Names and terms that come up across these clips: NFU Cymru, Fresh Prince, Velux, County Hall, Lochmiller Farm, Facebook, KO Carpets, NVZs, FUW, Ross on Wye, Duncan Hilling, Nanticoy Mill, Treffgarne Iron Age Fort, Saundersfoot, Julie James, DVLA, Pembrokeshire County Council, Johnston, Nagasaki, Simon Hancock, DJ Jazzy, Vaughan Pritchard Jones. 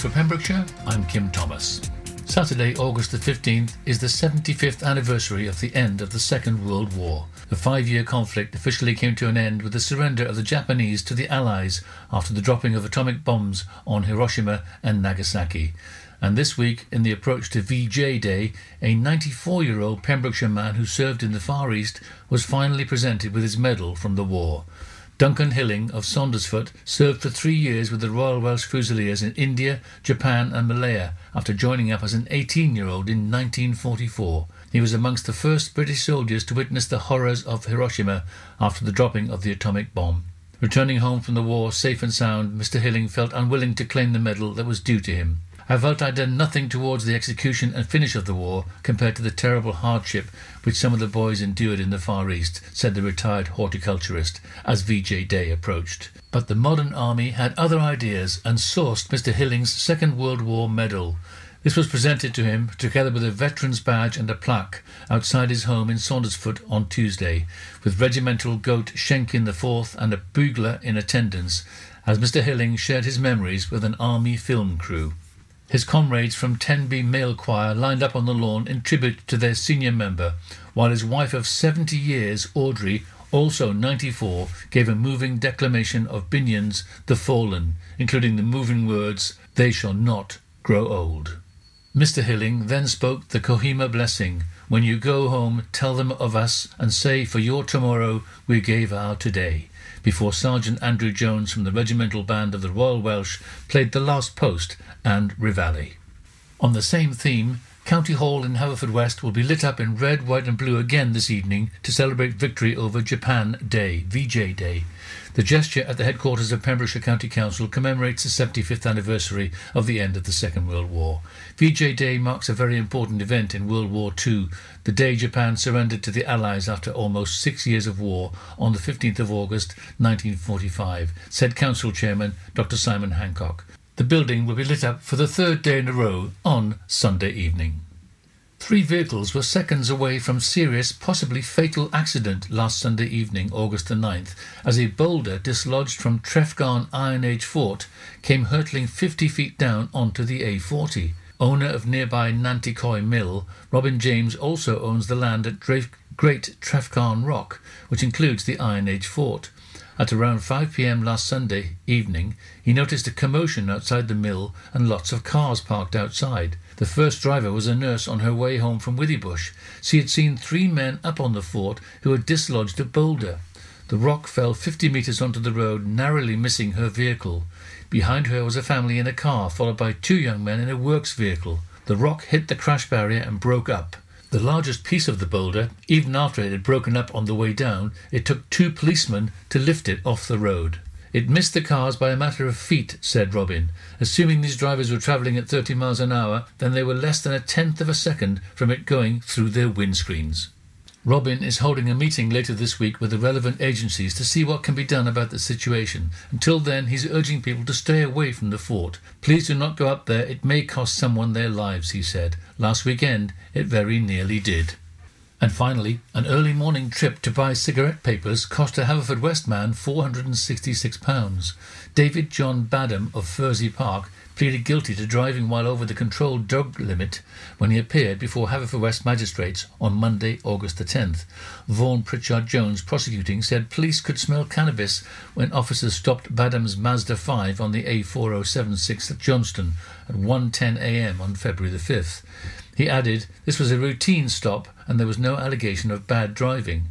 For Pembrokeshire, I'm Kim Thomas. Saturday, August the 15th, is the 75th anniversary of the end of the Second World War. The five-year conflict officially came to an end with the surrender of the Japanese to the Allies after the dropping of atomic bombs on Hiroshima and Nagasaki. And this week, in the approach to VJ Day, a 94-year-old Pembrokeshire man who served in the Far East was finally presented with his medal from the war. Duncan Hilling of Saundersfoot served for 3 years with the Royal Welsh Fusiliers in India, Japan and Malaya after joining up as an 18-year-old in 1944. He was amongst the first British soldiers to witness the horrors of Hiroshima after the dropping of the atomic bomb. Returning home from the war safe and sound, Mr. Hilling felt unwilling to claim the medal that was due to him. "I felt I'd done nothing towards the execution and finish of the war compared to the terrible hardship which some of the boys endured in the Far East," said the retired horticulturist as VJ Day approached. But the modern army had other ideas and sourced Mr. Hilling's Second World War medal. This was presented to him, together with a veteran's badge and a plaque, outside his home in Saundersfoot on Tuesday, with regimental goat Schenken IV and a bugler in attendance, as Mr. Hilling shared his memories with an army film crew. His comrades from Tenby Male Choir lined up on the lawn in tribute to their senior member, while his wife of 70 years, Audrey, also 94, gave a moving declamation of Binion's The Fallen, including the moving words, "They shall not grow old." Mr. Hilling then spoke the Kohima blessing, "When you go home, tell them of us and say, for your tomorrow we gave our today," before Sergeant Andrew Jones from the Regimental Band of the Royal Welsh played The Last Post and Rivali. On the same theme, County Hall in Haverfordwest will be lit up in red, white and blue again this evening to celebrate victory over Japan Day, VJ Day. The gesture at the headquarters of Pembrokeshire County Council commemorates the 75th anniversary of the end of the Second World War. VJ Day marks a very important event in World War II, the day Japan surrendered to the Allies after almost 6 years of war on the 15th of August 1945, said Council Chairman Dr. Simon Hancock. The building will be lit up for the third day in a row on Sunday evening. Three vehicles were seconds away from serious, possibly fatal accident last Sunday evening, August the 9th, as a boulder dislodged from Treffgarne Iron Age Fort came hurtling 50 feet down onto the A40. Owner of nearby Nanticoy Mill, Robin James also owns the land at Great Treffgarne Rock, which includes the Iron Age Fort. At around 5 p.m. last Sunday evening, he noticed a commotion outside the mill and lots of cars parked outside. The first driver was a nurse on her way home from Withybush. She had seen three men up on the fort who had dislodged a boulder. The rock fell 50 metres onto the road, narrowly missing her vehicle. Behind her was a family in a car, followed by two young men in a works vehicle. The rock hit the crash barrier and broke up. The largest piece of the boulder, even after it had broken up on the way down, it took two policemen to lift it off the road. "It missed the cars by a matter of feet," said Robin. "Assuming these drivers were travelling at 30 miles an hour, then they were less than a tenth of a second from it going through their windscreens." Robin is holding a meeting later this week with the relevant agencies to see what can be done about the situation. Until then, he's urging people to stay away from the fort. "Please do not go up there. It may cost someone their lives," he said. Last weekend, it very nearly did. And finally, an early morning trip to buy cigarette papers cost a Haverfordwest man £466. David John Badham of Fursey Park pleaded guilty to driving while over the controlled drug limit when he appeared before Haverfordwest magistrates on Monday, August the 10th. Vaughan Pritchard Jones, prosecuting, said police could smell cannabis when officers stopped Badham's Mazda 5 on the A4076 at Johnston at 1:10 a.m. on February the 5th. He added, "This was a routine stop and there was no allegation of bad driving."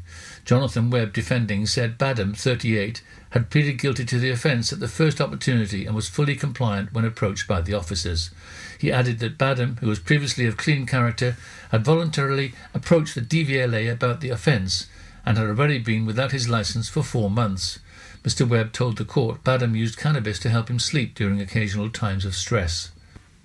Jonathan Webb, defending, said Badham, 38, had pleaded guilty to the offence at the first opportunity and was fully compliant when approached by the officers. He added that Badham, who was previously of clean character, had voluntarily approached the DVLA about the offence and had already been without his licence for 4 months. Mr. Webb told the court Badham used cannabis to help him sleep during occasional times of stress.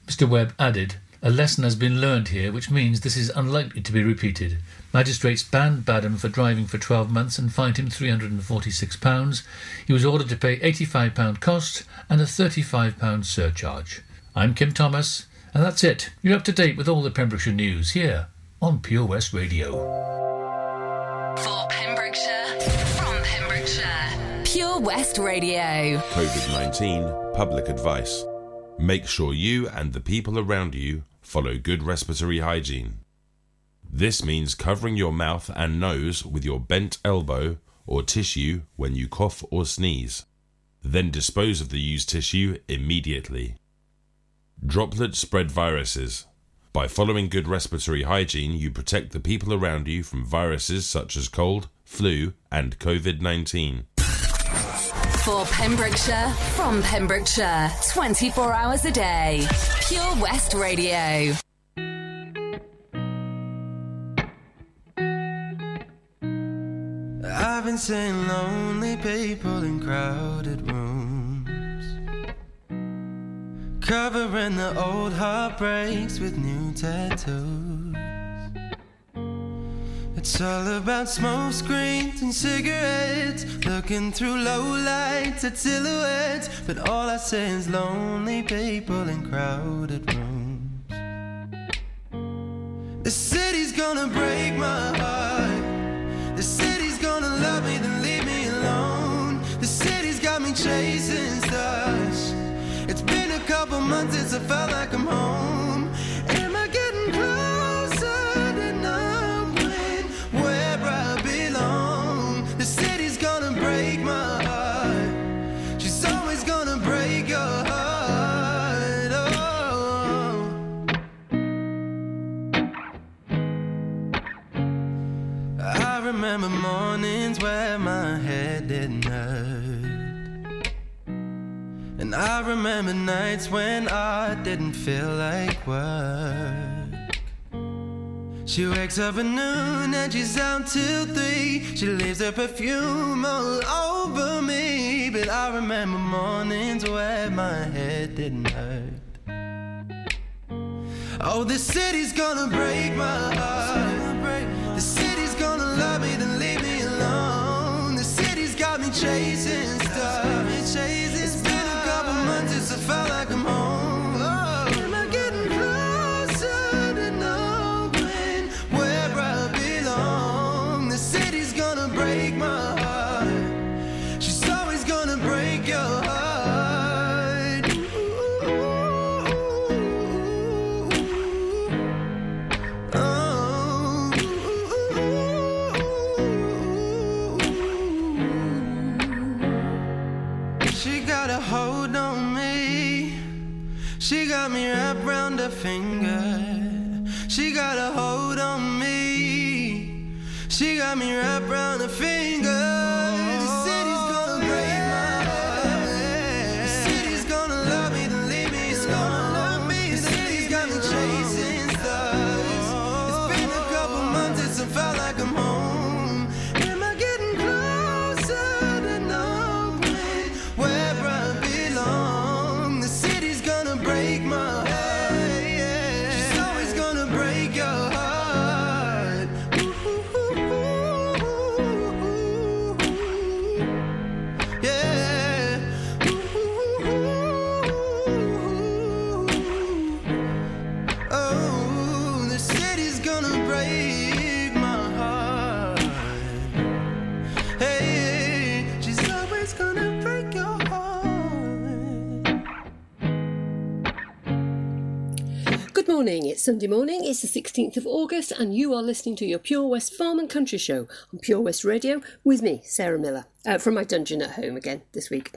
Mr. Webb added, "A lesson has been learned here, which means this is unlikely to be repeated. Magistrates banned Badham for driving for 12 months and fined him £346. He was ordered to pay £85 costs and a £35 surcharge." I'm Kim Thomas, and that's it. You're up to date with all the Pembrokeshire news here on Pure West Radio. For Pembrokeshire, from Pembrokeshire, Pure West Radio. COVID-19 public advice. Make sure you and the people around you follow good respiratory hygiene. This means covering your mouth and nose with your bent elbow or tissue when you cough or sneeze. Then dispose of the used tissue immediately. Droplet spread viruses. By following good respiratory hygiene, you protect the people around you from viruses such as cold, flu, and COVID-19. For Pembrokeshire, from Pembrokeshire, 24 hours a day. Pure West Radio. I've been seeing lonely people in crowded rooms, covering the old heartbreaks with new tattoos. It's all about smoke screens and cigarettes, looking through low lights at silhouettes. But all I see is lonely people in crowded rooms. The city's gonna break my heart. The city's gonna love me, then leave me alone. The city's got me chasing stars. It's been a couple months since I felt like I'm home. Am I getting closer? Remember mornings where my head didn't hurt, and I remember nights when I didn't feel like work. She wakes up at noon and she's out till 3. She leaves her perfume all over me. But I remember mornings where my head didn't hurt. Oh, the city's gonna break my heart. The city's gonna love me, then leave me alone. The city's got me chasing stuff. It's been a couple months since I felt like I'm home. Oh. Am I getting closer to knowing where I belong? The city's gonna break my heart. She's always gonna break your heart. Ooh. Oh. She got me wrapped round her finger. She got a hold on me. She got me wrapped round her finger. The city's gonna break my heart. The city's gonna love me, then leave me alone. The city's got me chasing stars. It's been a couple months since I felt like I'm home. Am I getting closer to knowing where I belong? Break my heart, yeah. She's always gonna break your heart. Ooh, yeah. Ooh, oh, the city's gonna break my heart. Hey, she's always gonna break your heart. Good morning, it's Sunday morning, it's the 16th of August and you are listening to your Pure West Farm and Country Show on Pure West Radio with me, Sarah Miller. from my dungeon at home again this week.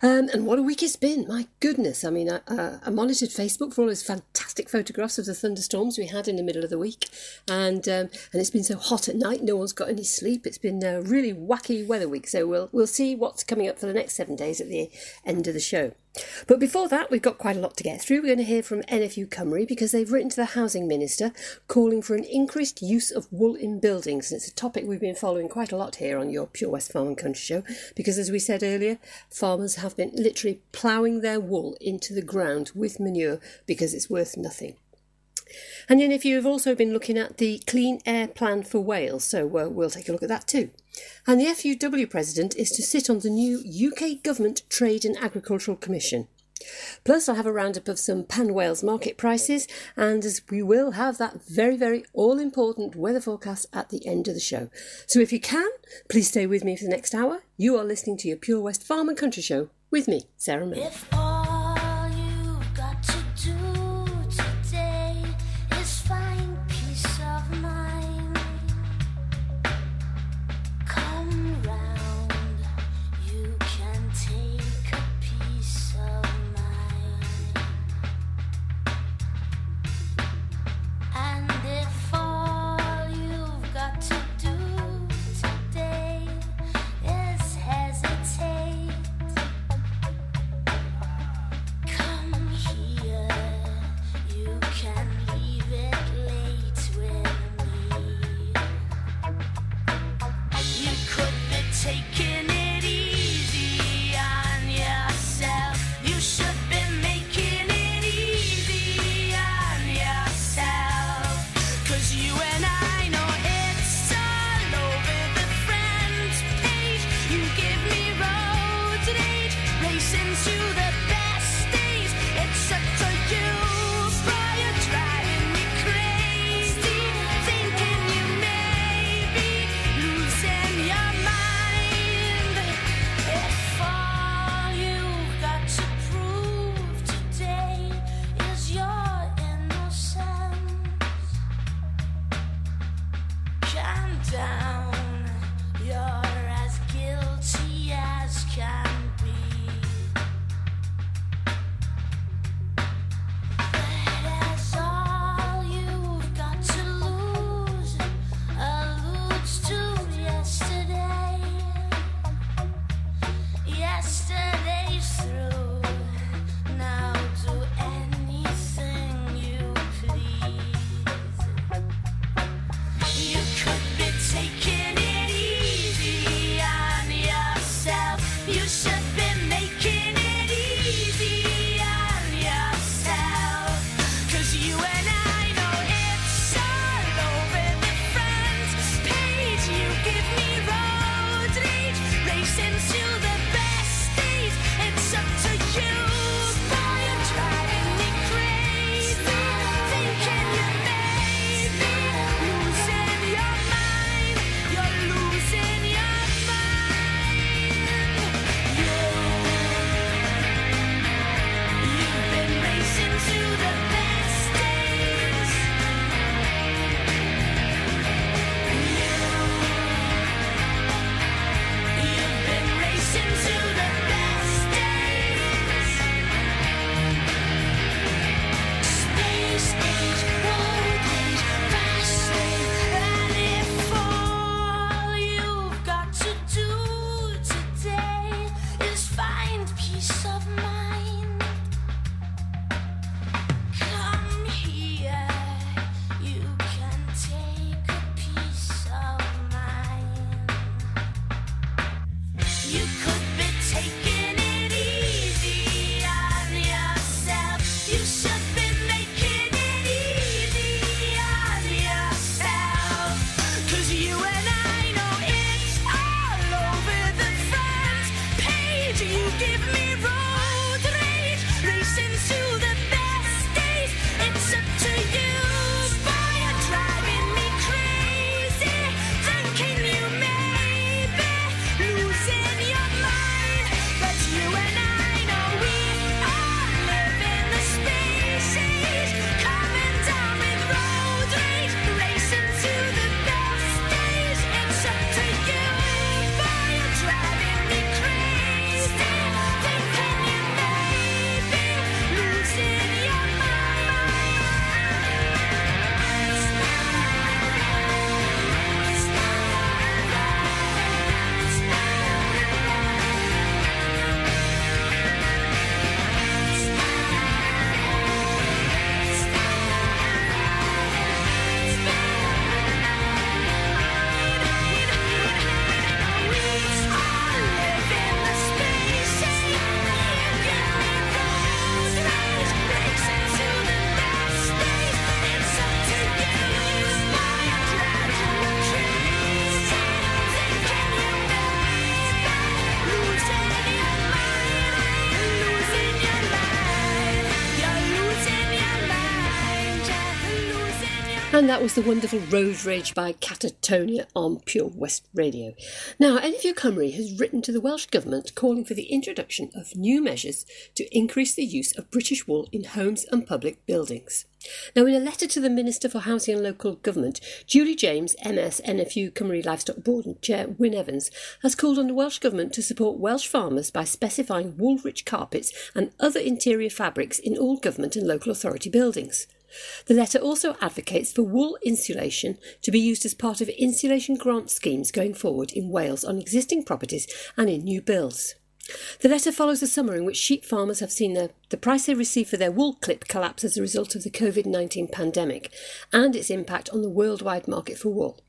And what a week it's been. My goodness. I mean, I monitored Facebook for all those fantastic photographs of the thunderstorms we had in the middle of the week. And it's been so hot at night, no one's got any sleep. It's been a really wacky weather week. So we'll see what's coming up for the next 7 days at the end of the show. But before that, we've got quite a lot to get through. We're going to hear from NFU Cymru because they've written to the Housing Minister calling for an increased use of wool in buildings. And it's a topic we've been following quite a lot here on your Pure West Farm and Country show because, as we said earlier, farmers have been literally ploughing their wool into the ground with manure because it's worth nothing. And then if you've also been looking at the Clean Air Plan for Wales, so we'll take a look at that too. And the FUW President is to sit on the new UK Government Trade and Agricultural Commission. Plus, I'll have a roundup of some Pan-Wales market prices, and as we will have that very, very all-important weather forecast at the end of the show. So if you can, please stay with me for the next hour. You are listening to your Pure West Farm and Country show with me, Sarah May. Driving And that was the wonderful Road Rage by Catatonia on Pure West Radio. Now, NFU Cymru has written to the Welsh Government calling for the introduction of new measures to increase the use of British wool in homes and public buildings. Now, in a letter to the Minister for Housing and Local Government, Julie James, MS, NFU Cymru Livestock Board and Chair Wyn Evans, has called on the Welsh Government to support Welsh farmers by specifying wool-rich carpets and other interior fabrics in all government and local authority buildings. The letter also advocates for wool insulation to be used as part of insulation grant schemes going forward in Wales on existing properties and in new builds. The letter follows a summer in which sheep farmers have seen the price they receive for their wool clip collapse as a result of the COVID-19 pandemic and its impact on the worldwide market for wool.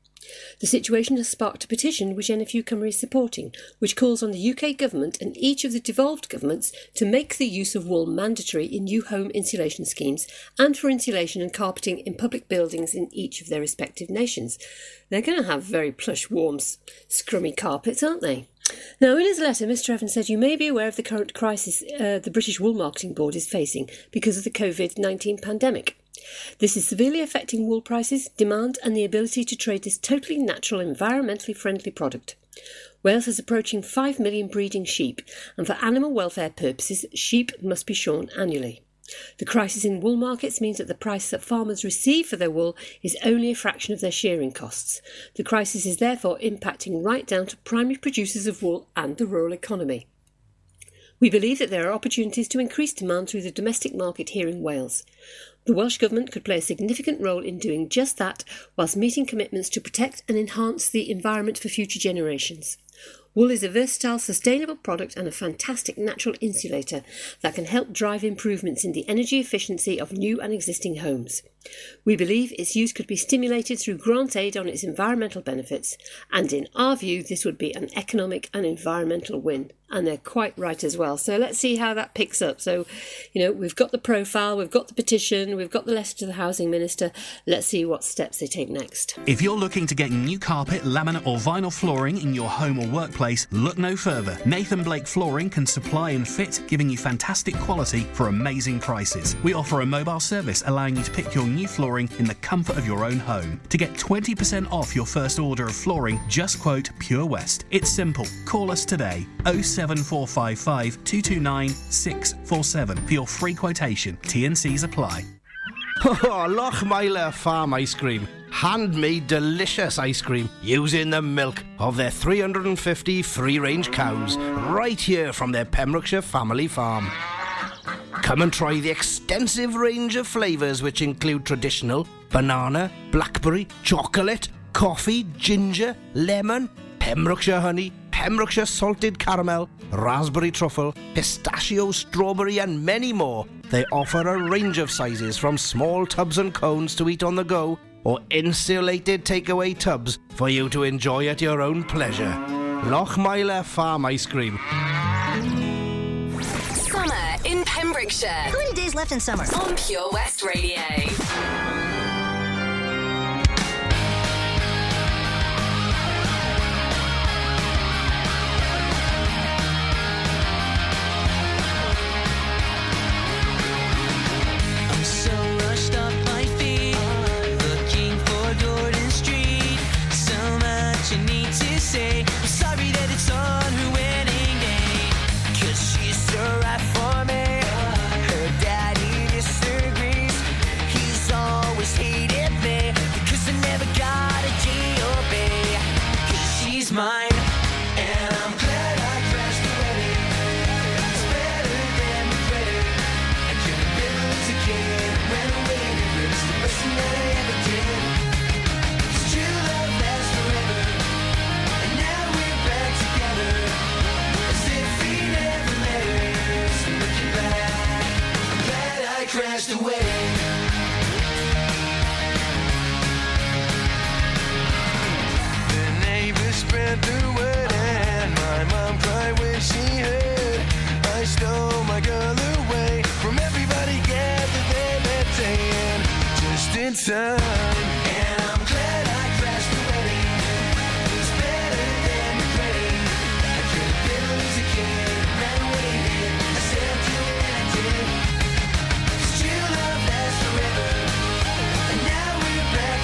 The situation has sparked a petition which NFU Cymru is supporting, which calls on the UK government and each of the devolved governments to make the use of wool mandatory in new home insulation schemes and for insulation and carpeting in public buildings in each of their respective nations. They're going to have very plush, warm, scrummy carpets, aren't they? Now, in his letter, Mr Evans said, you may be aware of the current crisis the British Wool Marketing Board is facing because of the COVID-19 pandemic. This is severely affecting wool prices, demand and the ability to trade this totally natural, environmentally friendly product. Wales is approaching 5 million breeding sheep, and for animal welfare purposes, sheep must be shorn annually. The crisis in wool markets means that the price that farmers receive for their wool is only a fraction of their shearing costs. The crisis is therefore impacting right down to primary producers of wool and the rural economy. We believe that there are opportunities to increase demand through the domestic market here in Wales. The Welsh Government could play a significant role in doing just that, whilst meeting commitments to protect and enhance the environment for future generations. Wool is a versatile, sustainable product and a fantastic natural insulator that can help drive improvements in the energy efficiency of new and existing homes. We believe its use could be stimulated through grant aid on its environmental benefits, and in our view this would be an economic and environmental win. And they're quite right as well. So let's see how that picks up. So, we've got the profile, we've got the petition, we've got the letter to the Housing Minister. Let's see what steps they take next. If you're looking to get new carpet, laminate or vinyl flooring in your home or workplace, look no further. Nathan Blake Flooring can supply and fit, giving you fantastic quality for amazing prices. We offer a mobile service allowing you to pick your new flooring in the comfort of your own home. To get 20% off your first order of flooring, just quote Pure West. It's simple. Call us today, 07455 229 647 for your free quotation. T&Cs apply. Oh, Lochmiller Farm Ice Cream. Handmade delicious ice cream using the milk of their 350 free-range cows right here from their Pembrokeshire family farm. Come and try the extensive range of flavours which include traditional, banana, blackberry, chocolate, coffee, ginger, lemon, Pembrokeshire honey, Pembrokeshire salted caramel, raspberry truffle, pistachio, strawberry and many more. They offer a range of sizes from small tubs and cones to eat on the go or insulated takeaway tubs for you to enjoy at your own pleasure. Lochmiller Farm Ice Cream. Summer in Pembrokeshire. How many days left in summer? On Pure West Radio. I'm so rushed up my feet, looking for Gordon Street. So much I need to say. I'm sorry that it's on her wedding day, 'cause she's so right for me. Her daddy disagrees. He's always hated me because I never got a D.O.B. 'Cause she's mine. Crashed away. The neighbors spread the word and my mom cried when she heard. I stole my girl away from everybody gathered there that day and just in time. And I'm glad I crashed the wedding. It's better than the wedding. I could have been a loser kid, ran away again. I said I'm doing it, I did. Forever, and now we're back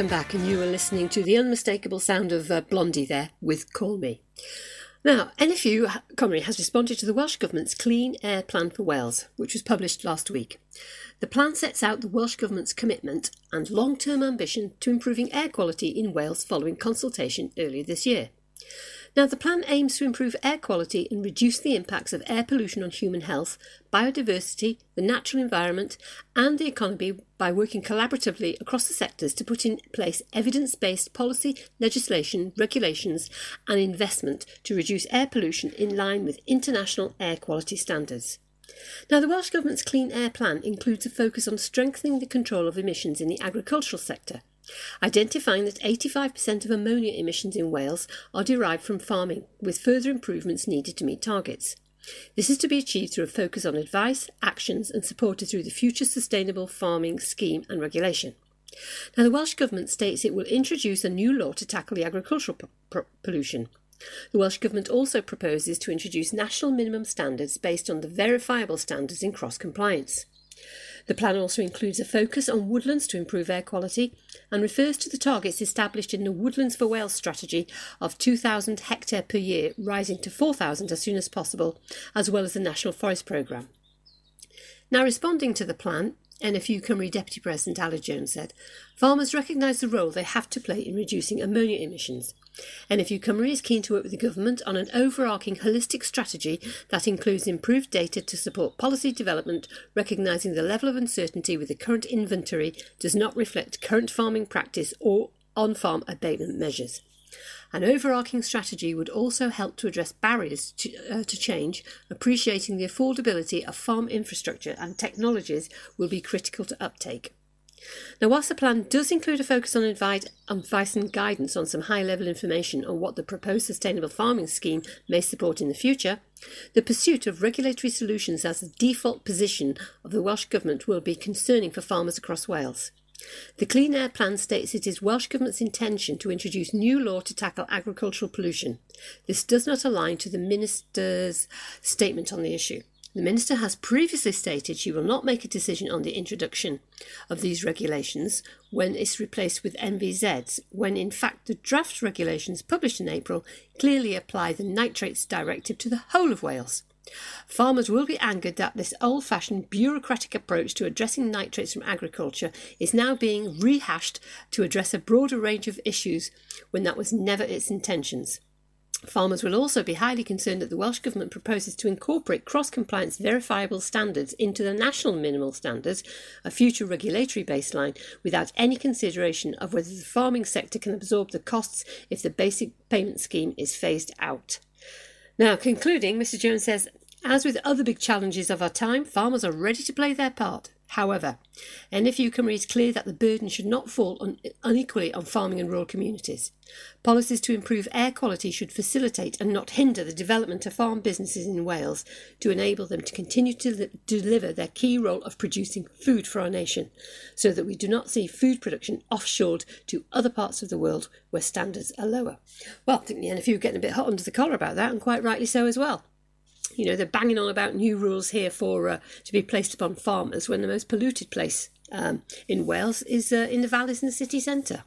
Welcome back, and you are listening to the unmistakable sound of Blondie there with Call Me. Now, NFU Cymru has responded to the Welsh Government's Clean Air Plan for Wales, which was published last week. The plan sets out the Welsh Government's commitment and long-term ambition to improving air quality in Wales following consultation earlier this year. Now, the plan aims to improve air quality and reduce the impacts of air pollution on human health, biodiversity, the natural environment and the economy by working collaboratively across the sectors to put in place evidence-based policy, legislation, regulations and investment to reduce air pollution in line with international air quality standards. Now, the Welsh Government's Clean Air Plan includes a focus on strengthening the control of emissions in the agricultural sector. identifying that 85% of ammonia emissions in Wales are derived from farming, with further improvements needed to meet targets. This is to be achieved through a focus on advice, actions and supported through the Future Sustainable Farming Scheme and Regulation. Now, the Welsh Government states it will introduce a new law to tackle the agricultural pollution. The Welsh Government also proposes to introduce national minimum standards based on the verifiable standards in cross-compliance. The plan also includes a focus on woodlands to improve air quality and refers to the targets established in the Woodlands for Wales strategy of 2,000 hectare per year, rising to 4,000 as soon as possible, as well as the National Forest Programme. Now, responding to the plan, NFU Cymru Deputy President Andrew Jones said, "Farmers recognise the role they have to play in reducing ammonia emissions. NFU Cymru is keen to work with the government on an overarching holistic strategy that includes improved data to support policy development, recognising the level of uncertainty with the current inventory does not reflect current farming practice or on-farm abatement measures. An overarching strategy would also help to address barriers to change. Appreciating the affordability of farm infrastructure and technologies will be critical to uptake." Now, whilst the plan does include a focus on advice and guidance on some high-level information on what the proposed sustainable farming scheme may support in the future, the pursuit of regulatory solutions as the default position of the Welsh Government will be concerning for farmers across Wales. The Clean Air Plan states it is Welsh Government's intention to introduce new law to tackle agricultural pollution. This does not align to the Minister's statement on the issue. The Minister has previously stated she will not make a decision on the introduction of these regulations when it's replaced with NVZs, when in fact the draft regulations published in April clearly apply the Nitrates Directive to the whole of Wales. Farmers will be angered that this old-fashioned bureaucratic approach to addressing nitrates from agriculture is now being rehashed to address a broader range of issues when that was never its intentions. Farmers will also be highly concerned that the Welsh Government proposes to incorporate cross-compliance verifiable standards into the national minimal standards, a future regulatory baseline, without any consideration of whether the farming sector can absorb the costs if the basic payment scheme is phased out. Now, concluding, Mr Jones says, "As with other big challenges of our time, farmers are ready to play their part. However, NFU Cymru is clear that the burden should not fall unequally on farming and rural communities. Policies to improve air quality should facilitate and not hinder the development of farm businesses in Wales to enable them to continue to deliver their key role of producing food for our nation, so that we do not see food production offshored to other parts of the world where standards are lower." Well, I think the NFU are getting a bit hot under the collar about that, and quite rightly so as well. You know, they're banging on about new rules here for to be placed upon farmers when the most polluted place in Wales is in the valleys and the city centre.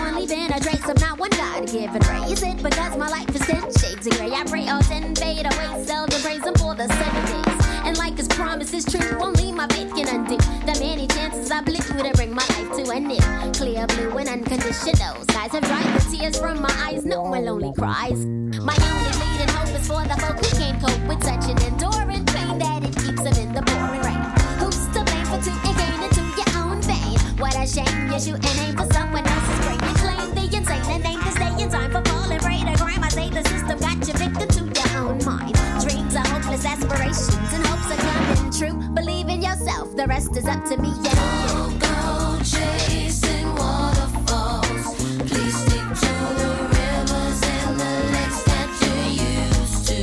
only been a trace, I'm not one God given race. It because my life is 10 shades of grey. I pray all 10 fade away, seldom praise Him for the 7 days. And like His promise is true, only my faith can undo the many chances I blew to bring my life to an end. Clear blue and unconditional skies have dried the tears from my eyes. No more lonely cries. My only leading hope is for the folk who can't cope with such an enduring pain that it keeps them in the pouring rain. Who's to blame for two and gain into your own vein? What a shame you're shooting aim for someone else's brain. You claim the insane and aim to stay in time for falling prey to crime. I say the system got you victim to your own mind. Dreams are hopeless aspirations and hopes are coming true. Believe in yourself, the rest is up to me. Yeah. Don't go chasing waterfalls. Please stick to the rivers and the lakes that you're used to.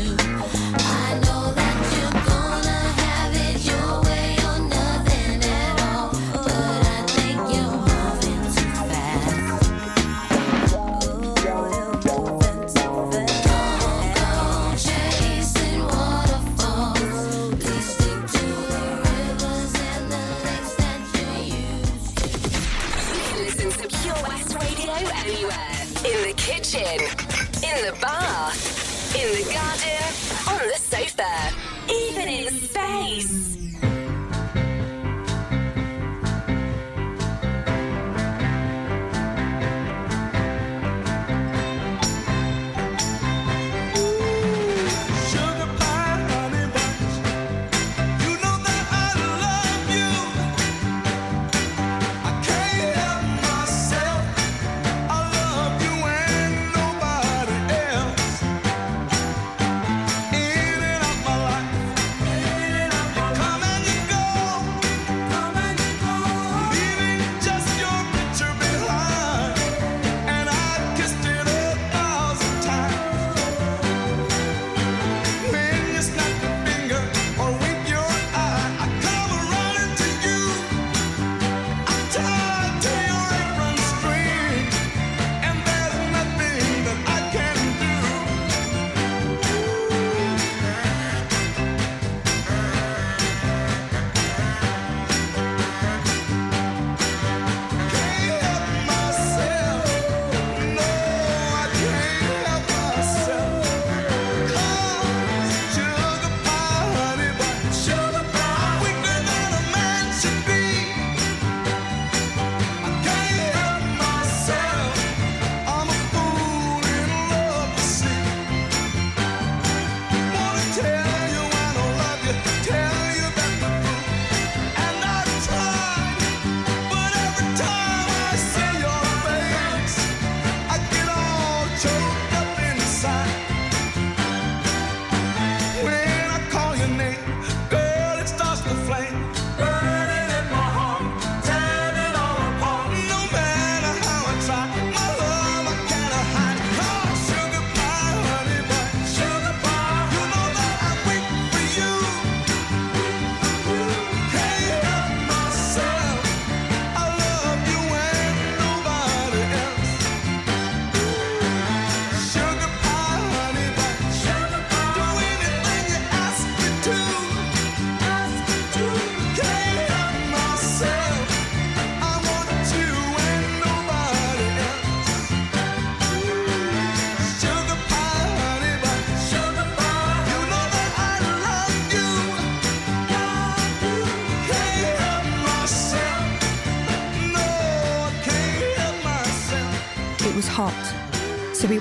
I know that you're gonna have it your way or nothing at all, but I think you're moving too fast. Oh, you're moving too fast. Don't go chasing waterfalls. Please stick to the rivers and the lakes that you're used to. You can listen to Pure West Radio anywhere. In the kitchen, in the bar, in the garden, on the sofa, even in space. So we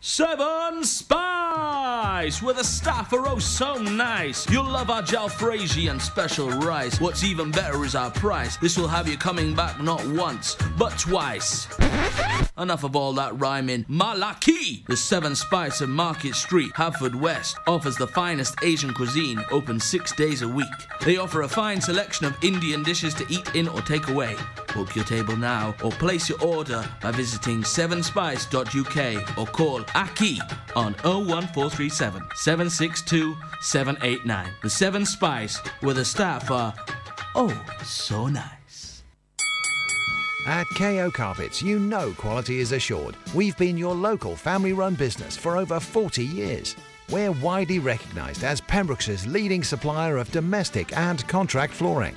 Seven Spice! With a staff are oh so nice. You'll love our jalfrezi and special rice. What's even better is our price. This will have you coming back not once, but twice. Enough of all that rhyming. Malaki! The Seven Spice of Market Street, Haverfordwest, offers the finest Asian cuisine, open 6 days a week. They offer a fine selection of Indian dishes to eat in or take away. Book your table now or place your order by visiting sevenspice.uk or call Aki on 01437 762 789. The Seven Spice, where the staff are oh so nice. At KO Carpets, you know quality is assured. We've been your local family-run business for over 40 years. We're widely recognised as Pembrokeshire's leading supplier of domestic and contract flooring.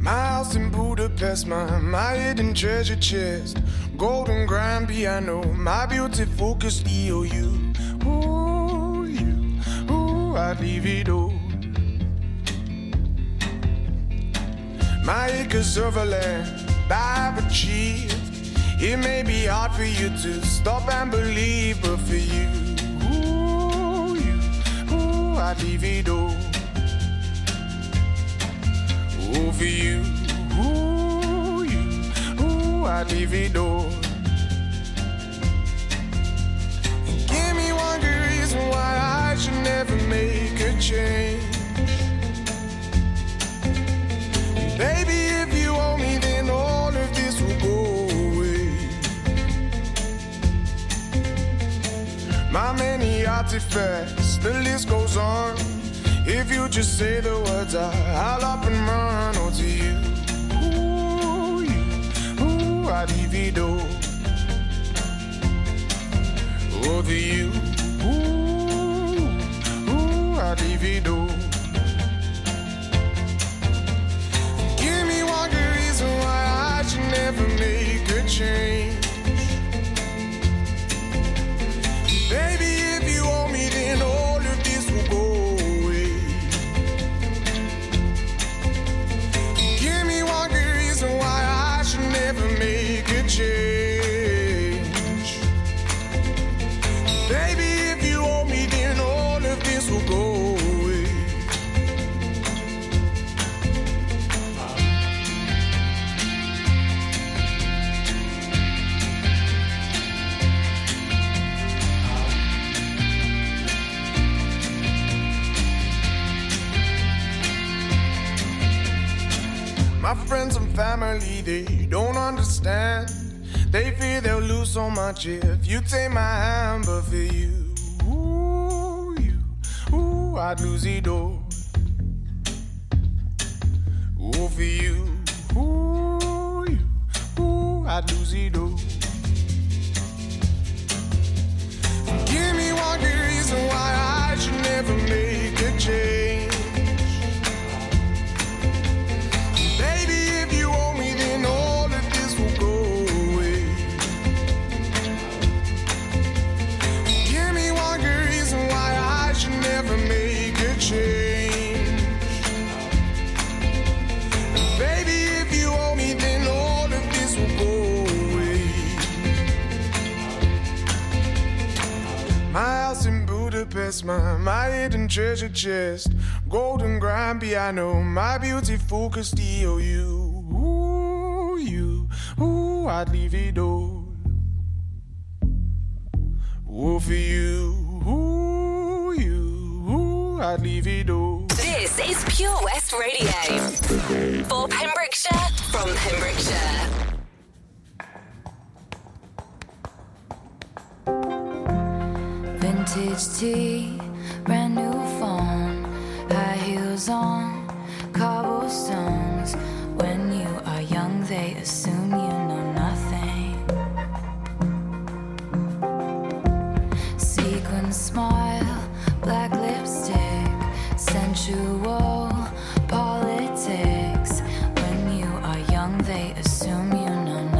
My house in Budapest, my hidden treasure chest, golden grand piano, my beauty focused EOU. Ooh, you, ooh, I'd leave it all. My acres of a land I've achieved. It may be hard for you to stop and believe, but for you, ooh, I'd leave it all. Ooh, for you, ooh, I'd leave it all. And give me one good reason why I should never make a change. Baby, if you owe me, then all of this will go. My many artifacts, the list goes on. If you just say the words, I'll up and run. Oh, to you, ooh, I'd leave it all. Oh, to you, ooh, I'd leave it all. Give me one good reason why I should never make a change. Baby, if you owe me, then all of this will go away. Give me one good reason why I should never make a change. Baby, if you owe me, then all of this will go away. My friends and family, they don't understand. They fear they'll lose so much if you take my hand. But for you, ooh, I'd lose it all. Ooh, for you, ooh, I'd lose it all. Give me one good reason why I should never make a change. My hidden treasure chest, golden grand piano, my beautiful Castillo. You, ooh, I'd leave it all. Ooh, for you, ooh, I'd leave it all. This is Pure West Radio. For Pembrokeshire, from Pembrokeshire. Vintage tea, brand new phone, high heels on, cobblestones. When you are young, they assume you know nothing. Sequin smile, black lipstick, sensual politics. When you are young, they assume you know nothing.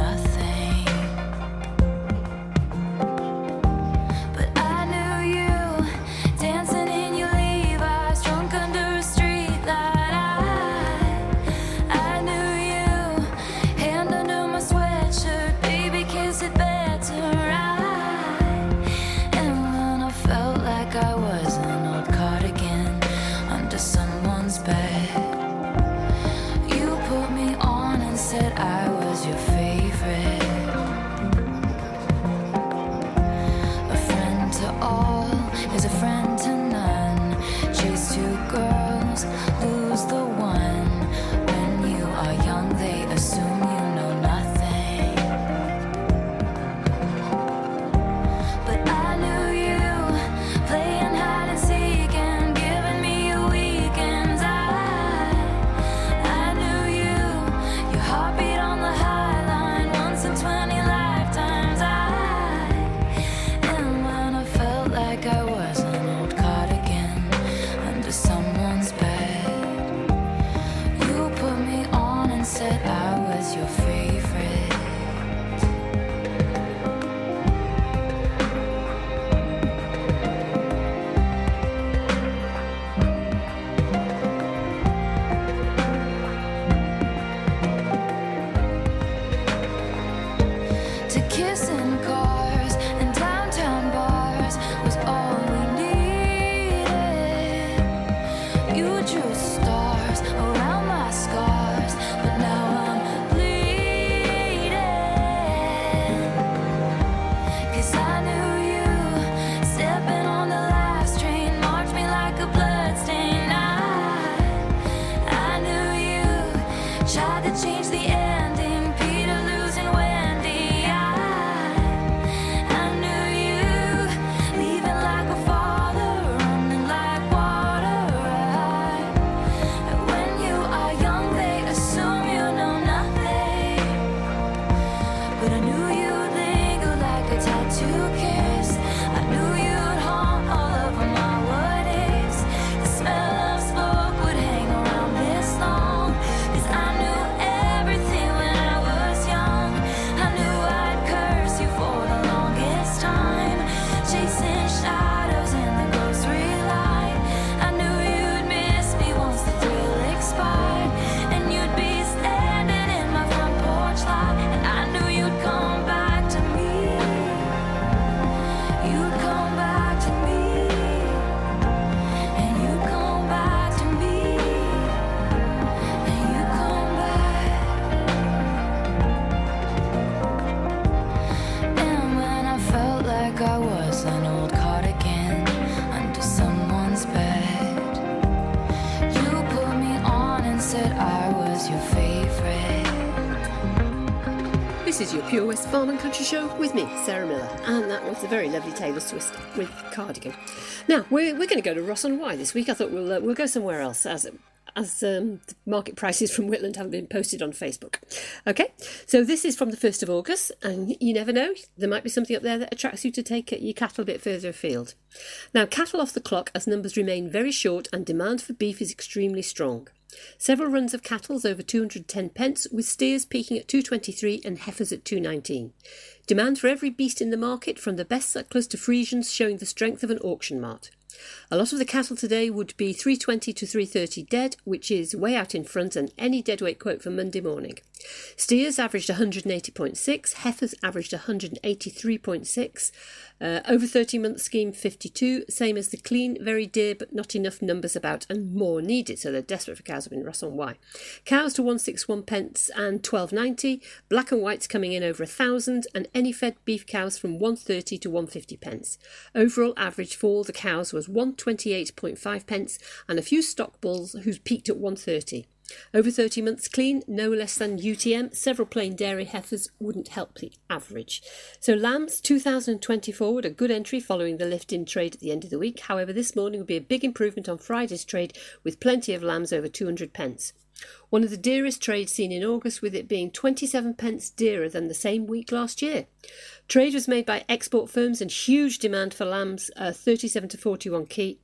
I knew you This is your Pure West Farm and Country Show with me, Sarah Miller, and that was a very lovely Taylor Swift with Cardigan. Now, we're going to go to Ross on Wye this week. I thought we'll go somewhere else as the market prices from Whitland haven't been posted on Facebook. OK, so this is from the 1st of August, and you never know, there might be something up there that attracts you to take your cattle a bit further afield. Now, cattle off the clock as numbers remain very short and demand for beef is extremely strong. Several runs of cattle's over 210 pence, with steers peaking at 223 and heifers at 219. Demand for every beast in the market, from the best sucklers to Frisians, showing the strength of an auction mart. A lot of the cattle today would be 320 to 330 dead, which is way out in front and any deadweight quote for Monday morning. Steers averaged 180.6, heifers averaged 183.6, over 30-month scheme 52, same as the clean, very dear, but not enough numbers about and more needed, so they're desperate for cows up in Ross on Wye. Cows to 161 pence and 12.90, black and whites coming in over 1,000, and any fed beef cows from 130 to 150 pence. Overall average for the cows was 128.5 pence, and a few stock bulls who peaked at 130. Over 30 months clean, no less than UTM, several plain dairy heifers wouldn't help the average. So lambs 2024 were a good entry following the lift in trade at the end of the week. However, this morning will be a big improvement on Friday's trade, with plenty of lambs over 200 pence. One of the dearest trades seen in August, with it being 27 pence dearer than the same week last year. Trade was made by export firms and huge demand for lambs, 37 to 41 kg,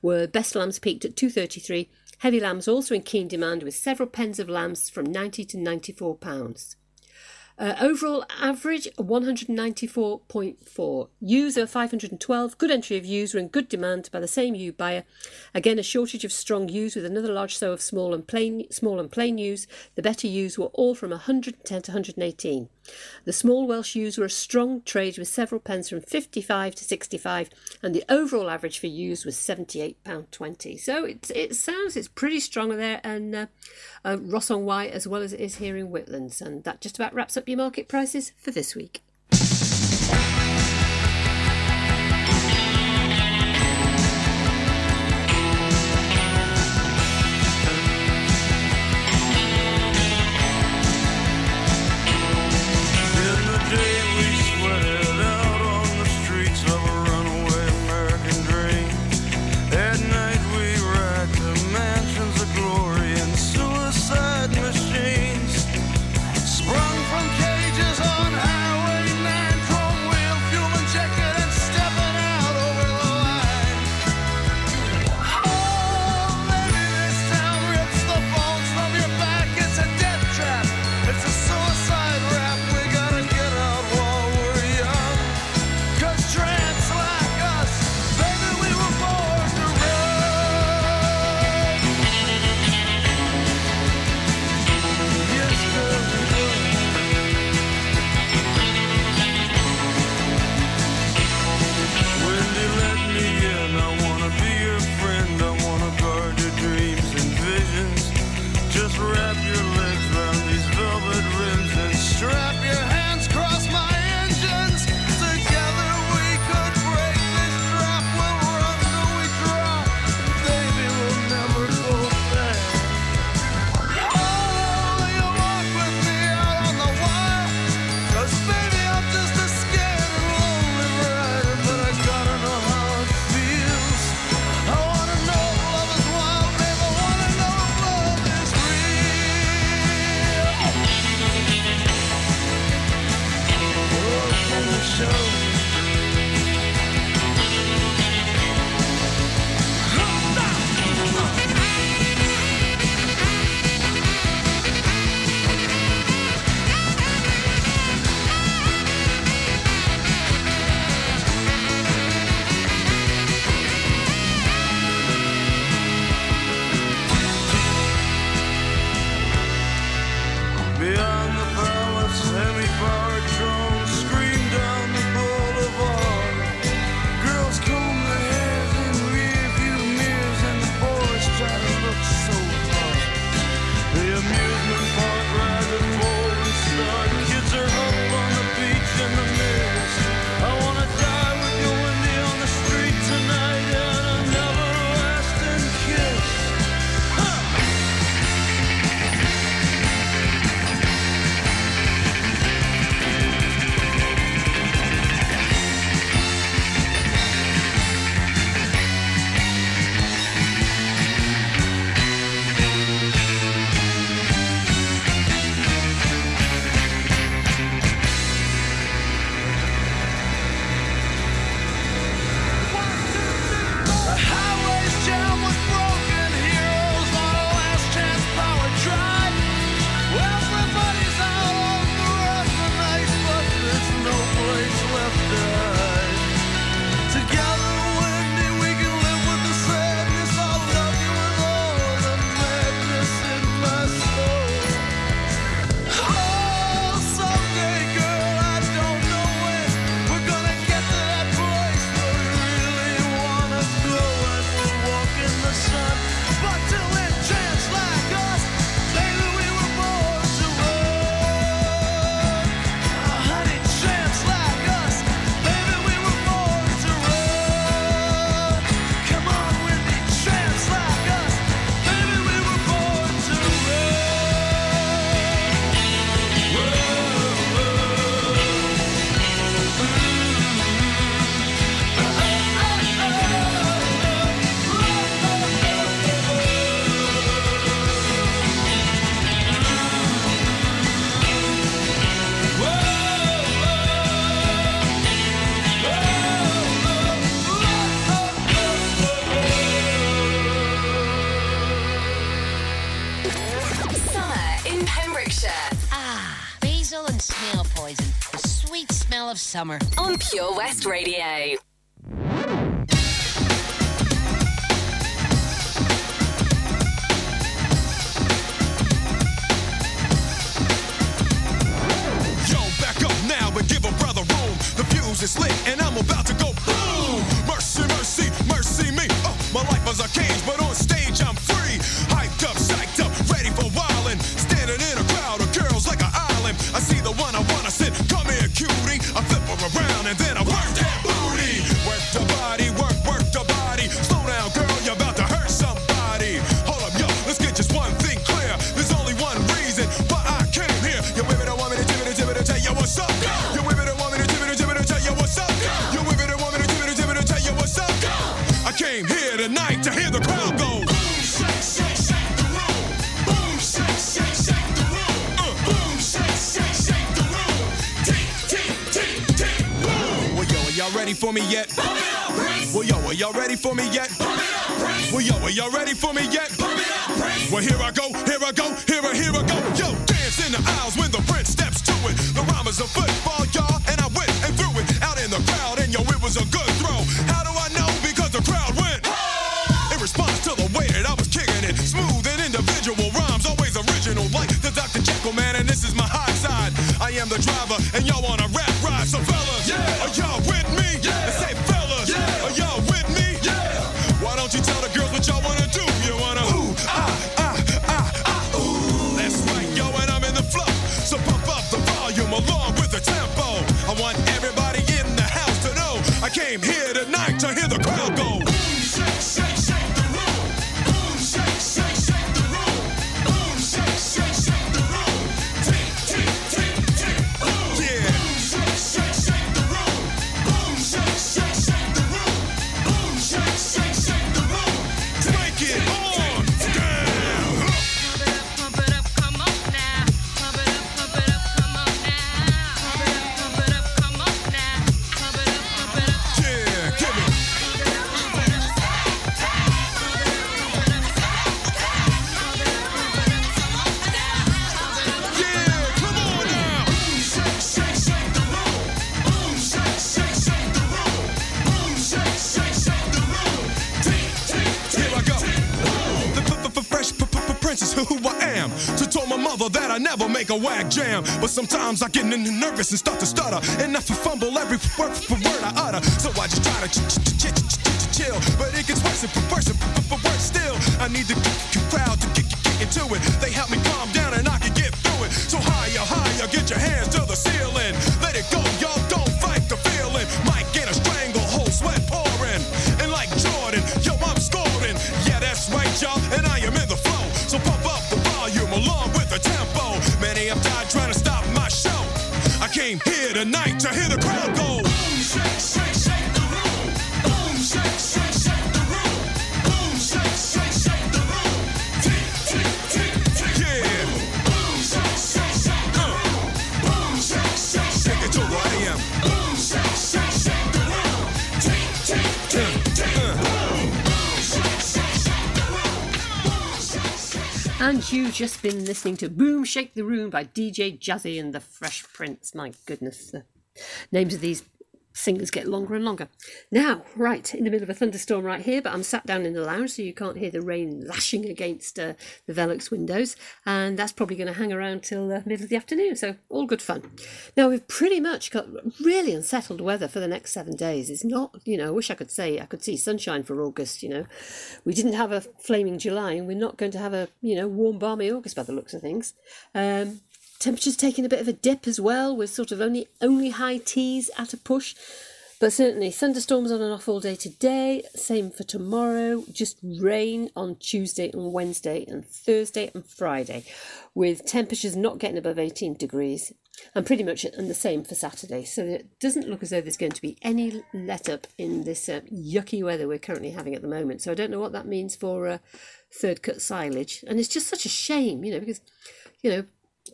where best lambs peaked at 233. Heavy lambs also in keen demand, with several pens of lambs from 90 to 94 pounds. Overall average 194.4. Ewes are 512. Good entry of ewes were in good demand by the same ewe buyer. Again, a shortage of strong ewes with another large sow of small and plain ewes. The better ewes were all from 110 to 118. The small Welsh ewes were a strong trade, with several pens from 55 to 65, and the overall average for ewes was £78.20. So it sounds it's pretty strong there, and Ross on Wye as well as it is here in Whitlands, and that just about wraps up your market prices for this week. Machines sprung from cages on highways. summer on Pure West Radio. But give a brother room. The fuse is lit and I'm about to go boom. Mercy, mercy, mercy me. Oh, my life was a cage, but on stage I'm free. Hyped up, psyched up, ready for wildin'. Standing in a crowd of girls like an island. I see the one I wanna sit. Come here, cutie. I flip her around and then I work that booty. Work the body, work the body. Slow down, girl, you're about to hurt somebody. Hold up, yo, let's get just one thing clear. There's only one reason why I came here. You women don't want me to give it tell you what's up. Came here tonight to hear the crowd go boom, shake, shake, shake the room. Boom, shake, shake, shake the room. Boom, shake, shake, shake the room. Tick, tick, tick, tick, boom. Well, yo, are y'all ready for me yet? Pump it up, Prince. Well, yo, are y'all ready for me yet? Pump it up, Prince. Well, yo, are y'all ready for me yet? Pump it up, Prince. Well, here I go, here I go, here I go. Yo, dance in the aisles when the Prince steps to it. The rhyme is a football, y'all, and I went and threw it out in the crowd, and yo, it was a good throw. How do I know? The crowd went in response to the way that I was kicking it. Smooth and individual rhymes, always original, like the Dr. Jekyll man, and this is my high side. I am the driver, and y'all on a rap ride. So fellas, are y'all with me? Yeah. And say fellas, are y'all with me? Yeah. Why don't you tell the girls what y'all wanna do? You wanna ooh, ah, ooh. That's right, yo, and I'm in the flow. So pump up the volume along with the tempo. I want everybody in the house to know I came here tonight to hear the crowd go. That I never make a whack jam, but sometimes I get nervous and start to stutter, and I fumble every word I utter. So I just try to chill, but it gets worse and worse still. I need the crowd to get into it. They help me calm down and I can get through it. So higher, higher, get your hands to the ceiling. Let it go, y'all, don't fight the feeling. Might get a stranglehold, sweat pouring, and like Jordan, yo, I'm scoring. Yeah, that's right, y'all, and I am in the flow. So pump up the volume along with the tempo. Many have died trying to stop my show. I came here tonight to hear the crowd go. Boom, shake, shake, shake the room. Boom, shake, shake, shake the room. Boom, shake, shake, shake the room. Tick, tick, tick, tick. Yeah. Boom, shake, shake, shake the room. Boom, shake, shake, shake the room. Take it to 1 a.m. Boom, shake, shake, shake the room. Tick, tick, tick, tick. Boom, shake, shake, shake the room. Boom, shake, shake. And you've just been listening to Boom Shake the Room by DJ Jazzy and the Fresh Prince. My goodness, the names of these singers get longer and longer. Now, right, in the middle of a thunderstorm right here, but I'm sat down in the lounge so you can't hear the rain lashing against the Velux windows, and that's probably going to hang around till the middle of the afternoon, so all good fun. Now, we've pretty much got really unsettled weather for the next 7 days. It's not, you know, I wish I could say I could see sunshine for August, you know. We didn't have a flaming July, and we're not going to have a, you know, warm, balmy August by the looks of things. Temperatures taking a bit of a dip as well. We're sort of only high teas at a push. But certainly thunderstorms on and off all day today. Same for tomorrow. Just rain on Tuesday and Wednesday and Thursday and Friday, with temperatures not getting above 18 degrees. And pretty much and the same for Saturday. So it doesn't look as though there's going to be any let up in this yucky weather we're currently having at the moment. So I don't know what that means for third cut silage. And it's just such a shame, you know, because, you know,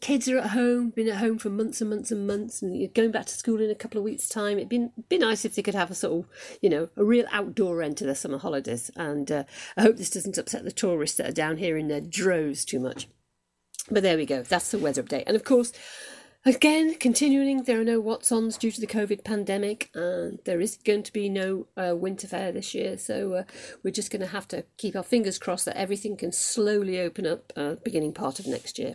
kids are at home, been at home for months and months and months, and you're going back to school in a couple of weeks' time. It'd be nice if they could have a sort of, you know, a real outdoor end to their summer holidays. And I hope this doesn't upset the tourists that are down here in their droves too much. But there we go. That's the weather update. And of course, Again, continuing, there are no what's-ons due to the COVID pandemic, and there is going to be no winter fair this year, so we're just going to have to keep our fingers crossed that everything can slowly open up beginning part of next year.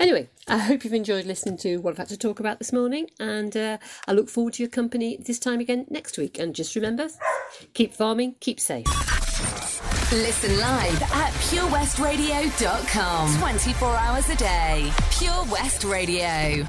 Anyway, I hope you've enjoyed listening to what I've had to talk about this morning, and I look forward to your company this time again next week. And just remember, keep farming, keep safe. Listen live at purewestradio.com. 24 hours a day. Pure West Radio.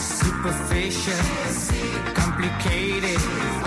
Superficial, complicated.